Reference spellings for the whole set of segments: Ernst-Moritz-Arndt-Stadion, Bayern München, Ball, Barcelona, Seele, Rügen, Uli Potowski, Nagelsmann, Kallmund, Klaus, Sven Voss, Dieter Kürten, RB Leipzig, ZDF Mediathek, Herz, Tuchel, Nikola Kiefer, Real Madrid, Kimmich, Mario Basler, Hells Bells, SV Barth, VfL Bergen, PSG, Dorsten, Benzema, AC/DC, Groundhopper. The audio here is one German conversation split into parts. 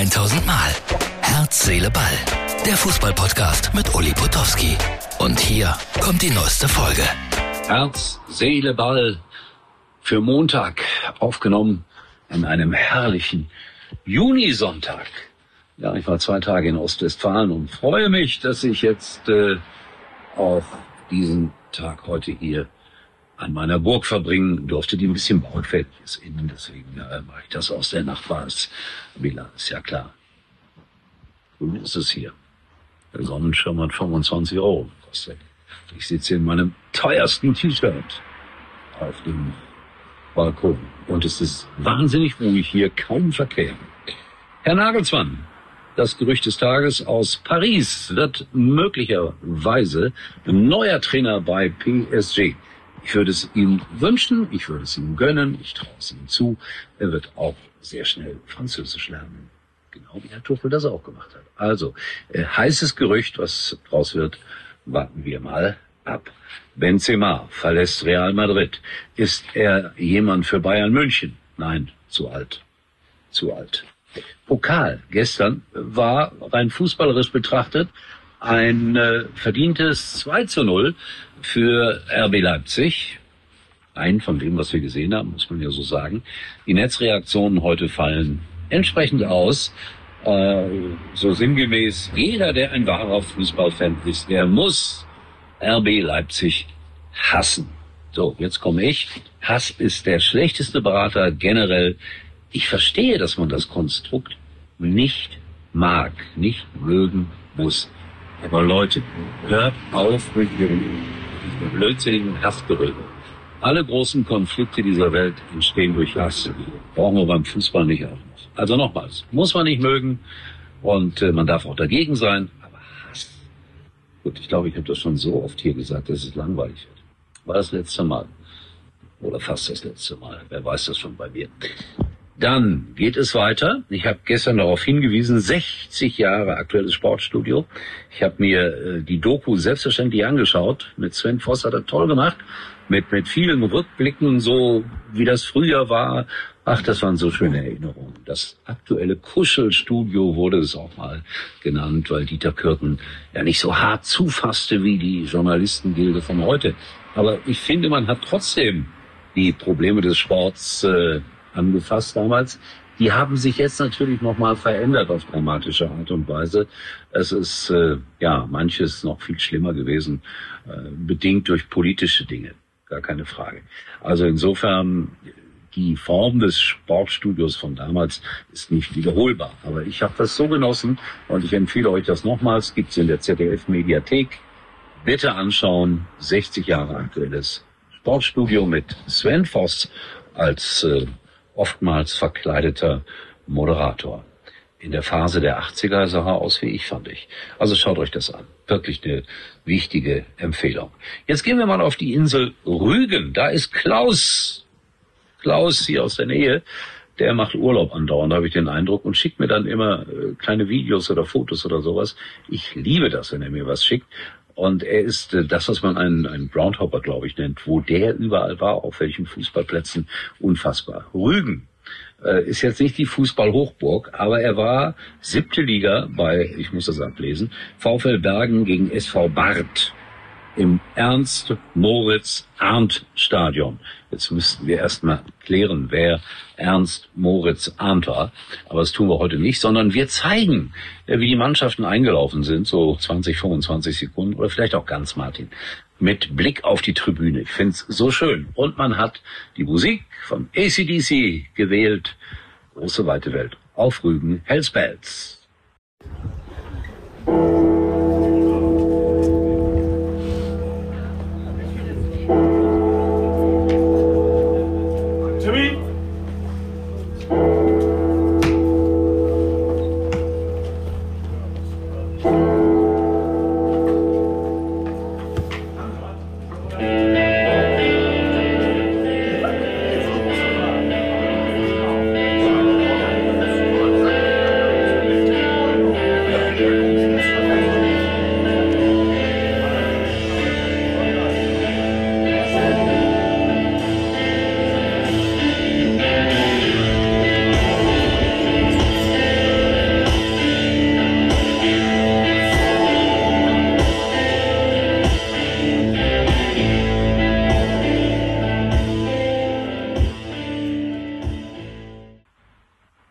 1000 Mal. Herz, Seele, Ball. Der Fußball-Podcast mit Uli Potowski. Und hier kommt die neueste Folge. Herz, Seele, Ball für Montag, aufgenommen an einem herrlichen Junisonntag. Ja, ich war 2 Tage in Ostwestfalen und freue mich, dass ich jetzt auch diesen Tag heute hier an meiner Burg verbringen durfte, die ein bisschen baufällig ist innen. Deswegen mache ich das aus der Nachbarsvilla, ist ja klar. Grün ist es hier. Der Sonnenschirm hat 25 € gekostet. Ich sitze in meinem teuersten T-Shirt auf dem Balkon. Und es ist wahnsinnig ruhig hier, kaum Verkehr. Herr Nagelsmann, das Gerücht des Tages aus Paris, wird möglicherweise neuer Trainer bei PSG. Ich würde es ihm wünschen, ich würde es ihm gönnen, ich traue es ihm zu. Er wird auch sehr schnell Französisch lernen. Genau wie Herr Tuchel das auch gemacht hat. Also, heißes Gerücht, was draus wird, warten wir mal ab. Benzema verlässt Real Madrid. Ist er jemand für Bayern München? Nein, zu alt. Zu alt. Pokal gestern war rein fußballerisch betrachtet ein verdientes 2:0 für RB Leipzig. Ein von dem, was wir gesehen haben, muss man ja so sagen. Die Netzreaktionen heute fallen entsprechend aus. So sinngemäß, jeder, der ein wahrer Fußballfan ist, der muss RB Leipzig hassen. So, jetzt komme ich. Hass ist der schlechteste Berater generell. Ich verstehe, dass man das Konstrukt nicht mag, nicht mögen muss. Aber Leute, hört auf mit diesem blödsinnigen Hassgerüge. Alle großen Konflikte dieser Welt entstehen durch Hass. Brauchen wir beim Fußball nicht auch noch. Also nochmals, muss man nicht mögen und man darf auch dagegen sein, aber Hass. Gut, ich glaube, ich habe das schon so oft hier gesagt, dass es langweilig wird. War das letzte Mal. Oder fast das letzte Mal. Wer weiß das schon bei mir. Dann geht es weiter. Ich habe gestern darauf hingewiesen, 60 Jahre aktuelles Sportstudio. Ich habe mir die Doku selbstverständlich angeschaut. Mit Sven Voss hat er toll gemacht. Mit vielen Rückblicken, so wie das früher war. Ach, das waren so schöne Erinnerungen. Das aktuelle Kuschelstudio wurde es auch mal genannt, weil Dieter Kürten ja nicht so hart zufasste wie die Journalistengilde von heute. Aber ich finde, man hat trotzdem die Probleme des Sports angefasst damals. Die haben sich jetzt natürlich nochmal verändert auf dramatische Art und Weise. Es ist ja manches noch viel schlimmer gewesen, bedingt durch politische Dinge, gar keine Frage. Also insofern, die Form des Sportstudios von damals ist nicht wiederholbar. Aber ich habe das so genossen und ich empfehle euch das nochmals. Gibt's in der ZDF Mediathek. Bitte anschauen, 60 Jahre aktuelles Sportstudio mit Sven Voss als oftmals verkleideter Moderator. In der Phase der 80er sah er aus wie ich, fand ich. Also schaut euch das an. Wirklich eine wichtige Empfehlung. Jetzt gehen wir mal auf die Insel Rügen. Da ist Klaus. Klaus hier aus der Nähe. Der macht Urlaub andauernd, habe ich den Eindruck, und schickt mir dann immer kleine Videos oder Fotos oder sowas. Ich liebe das, wenn er mir was schickt. Und er ist das, was man einen Groundhopper, glaube ich, nennt, wo der überall war, auf welchen Fußballplätzen, unfassbar. Rügen ist jetzt nicht die Fußballhochburg, aber er war 7. Liga bei, ich muss das ablesen, VfL Bergen gegen SV Barth im Ernst-Moritz-Arndt-Stadion. Jetzt müssten wir erstmal klären, wer Ernst-Moritz-Arndt war. Aber das tun wir heute nicht, sondern wir zeigen, wie die Mannschaften eingelaufen sind, so 20, 25 Sekunden oder vielleicht auch ganz, Martin, mit Blick auf die Tribüne. Ich find's so schön. Und man hat die Musik von AC/DC gewählt. Große weite Welt. Auf Rügen, Hells Bells.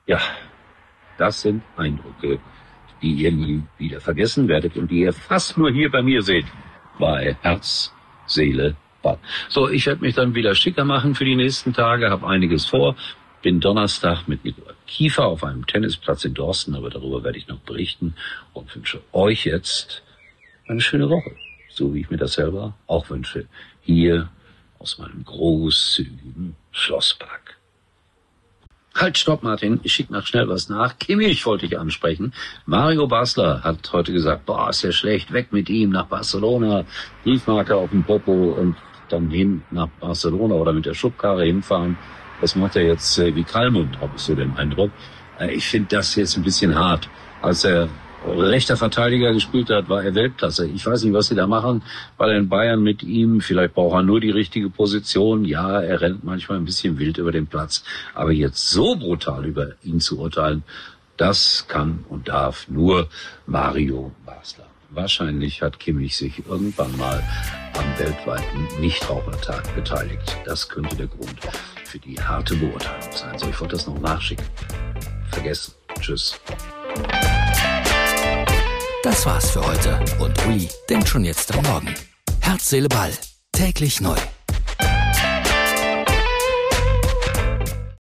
Ja, das sind Eindrücke, die ihr nie wieder vergessen werdet und die ihr fast nur hier bei mir seht, bei Herz, Seele, Ball. So, ich werde mich dann wieder schicker machen für die nächsten Tage, habe einiges vor, bin Donnerstag mit Nikola Kiefer auf einem Tennisplatz in Dorsten, aber darüber werde ich noch berichten und wünsche euch jetzt eine schöne Woche, so wie ich mir das selber auch wünsche, hier aus meinem großzügigen Schlosspark. Halt, stopp, Martin, ich schicke noch schnell was nach. Kimmich wollte ich ansprechen. Mario Basler hat heute gesagt, boah, ist ja schlecht, weg mit ihm nach Barcelona, Briefmarke auf dem Popo und dann hin nach Barcelona oder mit der Schubkarre hinfahren. Das macht er jetzt wie Kallmund, habe ich so den Eindruck. Ich finde das jetzt ein bisschen hart. Als er rechter Verteidiger gespielt hat, war er Weltklasse. Ich weiß nicht, was sie da machen, weil er in Bayern mit ihm, vielleicht braucht er nur die richtige Position. Ja, er rennt manchmal ein bisschen wild über den Platz. Aber jetzt so brutal über ihn zu urteilen, das kann und darf nur Mario Basler. Wahrscheinlich hat Kimmich sich irgendwann mal am weltweiten Nichtrauchertag beteiligt. Das könnte der Grund für die harte Beurteilung sein. So, ich wollte das noch nachschicken. Vergessen. Tschüss. Das war's für heute und Uli denkt schon jetzt am Morgen. Herz, Seele, Ball. Täglich neu.